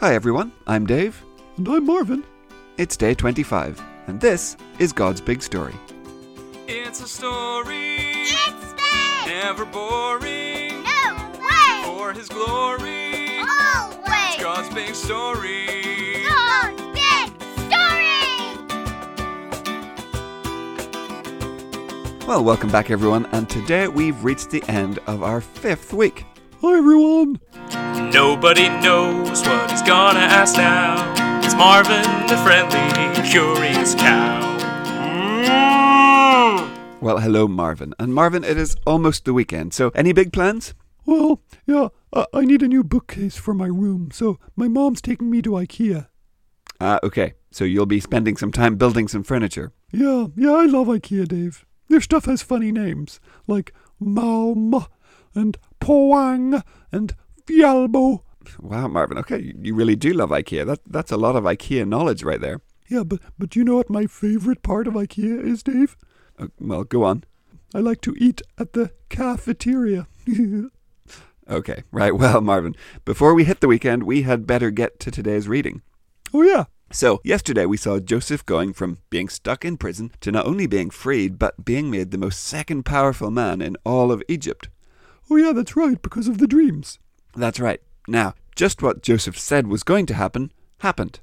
Hi everyone, I'm Dave. And I'm Marvin. It's day 25, and this is God's Big Story. It's a story. It's big. Never boring. No way. For His glory. Always. It's God's Big Story. God's Big Story! Well, welcome back everyone, and today we've reached the end of our 5th week. Hi everyone. Nobody knows what he's gonna ask now. It's Marvin, the friendly, curious cow. Well, hello, Marvin. And Marvin, it is almost the weekend, so any big plans? Well, yeah, I need a new bookcase for my room, so my mom's taking me to IKEA. Okay, so you'll be spending some time building some furniture. Yeah, I love IKEA, Dave. Their stuff has funny names, like Malm and Poang and Fialbo. Wow, Marvin, okay, you really do love IKEA. That's a lot of IKEA knowledge right there. Yeah, but you know what my favorite part of IKEA is, Dave? Well, go on. I like to eat at the cafeteria. Okay, right, well, Marvin, before we hit the weekend, we had better get to today's reading. Oh, yeah. So, yesterday we saw Joseph going from being stuck in prison to not only being freed, but being made the most second powerful man in all of Egypt. Oh, yeah, that's right, because of the dreams. That's right. Now, just what Joseph said was going to happen, happened.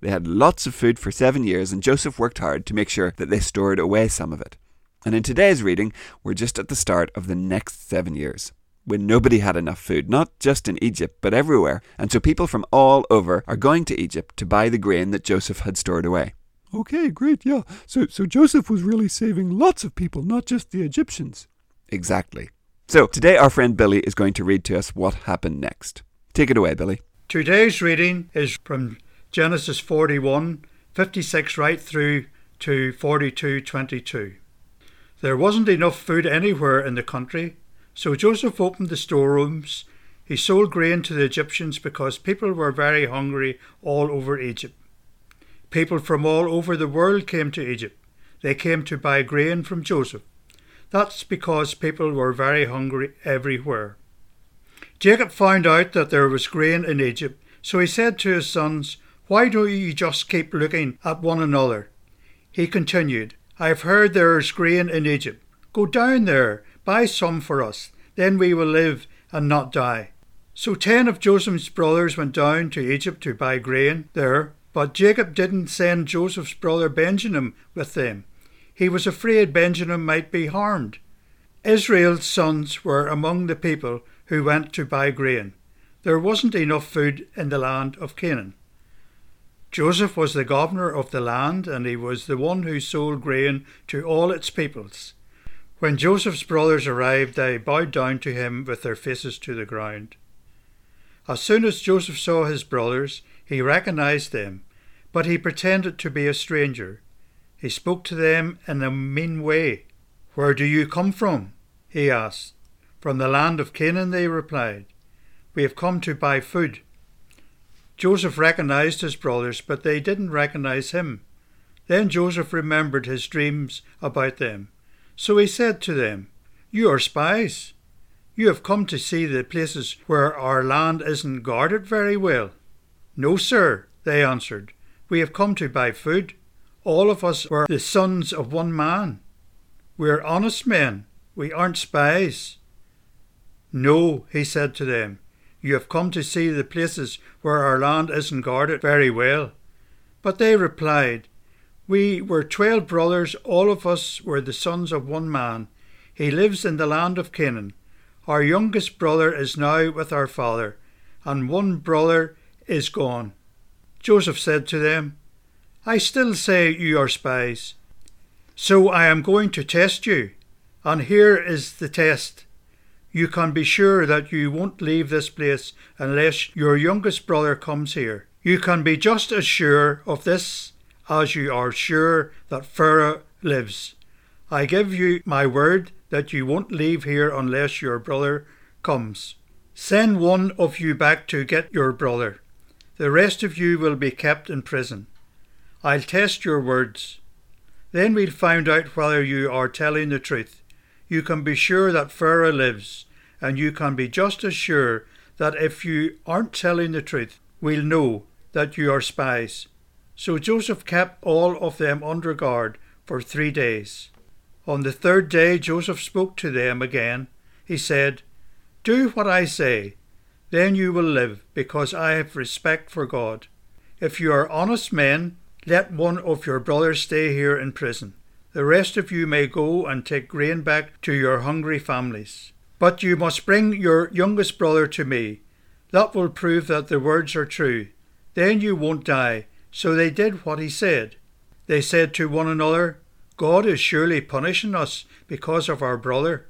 They had lots of food for 7 years, and Joseph worked hard to make sure that they stored away some of it. And in today's reading, we're just at the start of the next 7 years, when nobody had enough food, not just in Egypt, but everywhere. And so people from all over are going to Egypt to buy the grain that Joseph had stored away. Okay, great, yeah. So Joseph was really saving lots of people, not just the Egyptians. Exactly. So today our friend Billy is going to read to us what happened next. Take it away, Billy. Today's reading is from Genesis 41:56 right through to 42:22. There wasn't enough food anywhere in the country, so Joseph opened the storerooms. He sold grain to the Egyptians because people were very hungry all over Egypt. People from all over the world came to Egypt. They came to buy grain from Joseph. That's because people were very hungry everywhere. Jacob found out that there was grain in Egypt, so he said to his sons, "Why don't you just keep looking at one another?" He continued, "I have heard there is grain in Egypt. Go down there, buy some for us, then we will live and not die." So 10 of Joseph's brothers went down to Egypt to buy grain there, but Jacob didn't send Joseph's brother Benjamin with them. He was afraid Benjamin might be harmed. Israel's sons were among the people who went to buy grain. There wasn't enough food in the land of Canaan. Joseph was the governor of the land, and he was the one who sold grain to all its peoples. When Joseph's brothers arrived, they bowed down to him with their faces to the ground. As soon as Joseph saw his brothers, he recognized them, but he pretended to be a stranger. He spoke to them in a mean way. "Where do you come from?" he asked. "From the land of Canaan," they replied. "We have come to buy food." Joseph recognized his brothers, but they didn't recognize him. Then Joseph remembered his dreams about them. So he said to them, "You are spies. You have come to see the places where our land isn't guarded very well." "No, sir," they answered. "We have come to buy food. All of us were the sons of one man. We are honest men. We aren't spies." "No," he said to them. "You have come to see the places where our land isn't guarded very well." But they replied, "We were 12 brothers, all of us were the sons of one man. He lives in the land of Canaan. Our youngest brother is now with our father, and one brother is gone." Joseph said to them, "I still say you are spies. So I am going to test you, and here is the test. You can be sure that you won't leave this place unless your youngest brother comes here. You can be just as sure of this as you are sure that Pharaoh lives. I give you my word that you won't leave here unless your brother comes. Send one of you back to get your brother. The rest of you will be kept in prison. I'll test your words. Then we'll find out whether you are telling the truth. You can be sure that Pharaoh lives, and you can be just as sure that if you aren't telling the truth, we'll know that you are spies. So Joseph kept all of them under guard for 3 days. On the third day Joseph spoke to them again. He said, "Do what I say, then you will live, because I have respect for God. If you are honest men, let one of your brothers stay here in prison. The rest of you may go and take grain back to your hungry families. But you must bring your youngest brother to me. That will prove that the words are true. Then you won't die." So they did what he said. They said to one another, "God is surely punishing us because of our brother.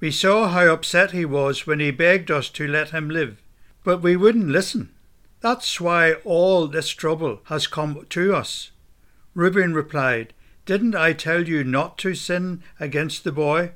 We saw how upset he was when he begged us to let him live, but we wouldn't listen. That's why all this trouble has come to us." Reuben replied, "Didn't I tell you not to sin against the boy?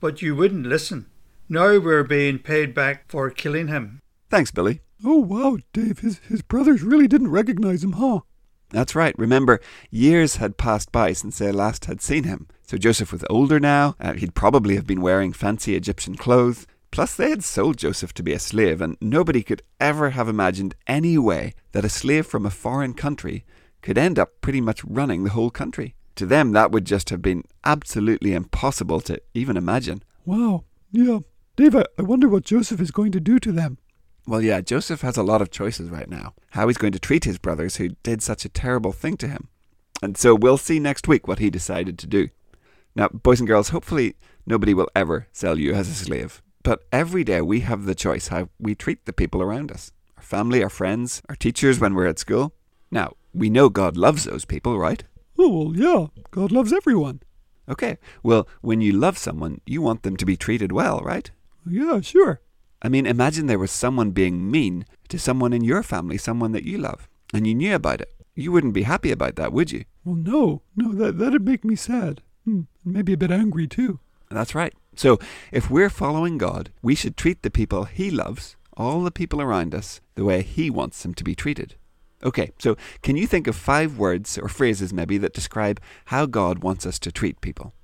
But you wouldn't listen. Now we're being paid back for killing him." Thanks, Billy. Oh, wow, Dave, his brothers really didn't recognize him, huh? That's right. Remember, years had passed by since they last had seen him. So Joseph was older now. He'd probably have been wearing fancy Egyptian clothes. Plus, they had sold Joseph to be a slave, and nobody could ever have imagined any way that a slave from a foreign country could end up pretty much running the whole country. To them, that would just have been absolutely impossible to even imagine. Wow, yeah. Dave, I wonder what Joseph is going to do to them. Well, yeah, Joseph has a lot of choices right now. How he's going to treat his brothers who did such a terrible thing to him. And so we'll see next week what he decided to do. Now, boys and girls, hopefully nobody will ever sell you as a slave. But every day we have the choice how we treat the people around us. Our family, our friends, our teachers when we're at school. Now, we know God loves those people, right? Oh, well, yeah. God loves everyone. Okay. Well, when you love someone, you want them to be treated well, right? Yeah, sure. I mean, imagine there was someone being mean to someone in your family, someone that you love, and you knew about it. You wouldn't be happy about that, would you? Well, no, that'd make me sad. Maybe a bit angry too. That's right. So if we're following God, we should treat the people he loves, all the people around us, the way he wants them to be treated. Okay, so can you think of 5 words or phrases maybe that describe how God wants us to treat people?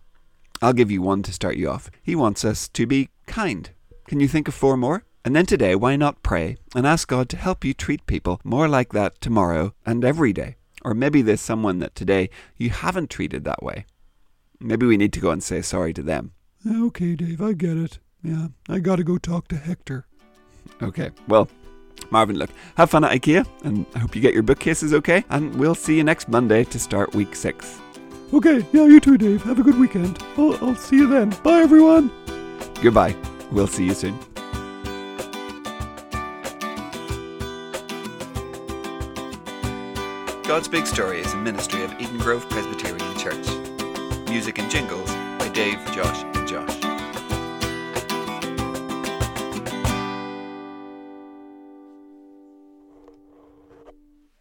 I'll give you one to start you off. He wants us to be kind. Can you think of 4 more? And then today, why not pray and ask God to help you treat people more like that tomorrow and every day? Or maybe there's someone that today you haven't treated that way. Maybe we need to go and say sorry to them. Okay, Dave, I get it. Yeah, I gotta go talk to Hector. Okay, well, Marvin, look, have fun at IKEA, and I hope you get your bookcases okay, and we'll see you next Monday to start week 6. Okay, yeah, you too, Dave. Have a good weekend. I'll see you then. Bye, everyone. Goodbye. We'll see you soon. God's Big Story is a ministry of Eden Grove Presbyterian Church. Music and jingles by Dave Josh.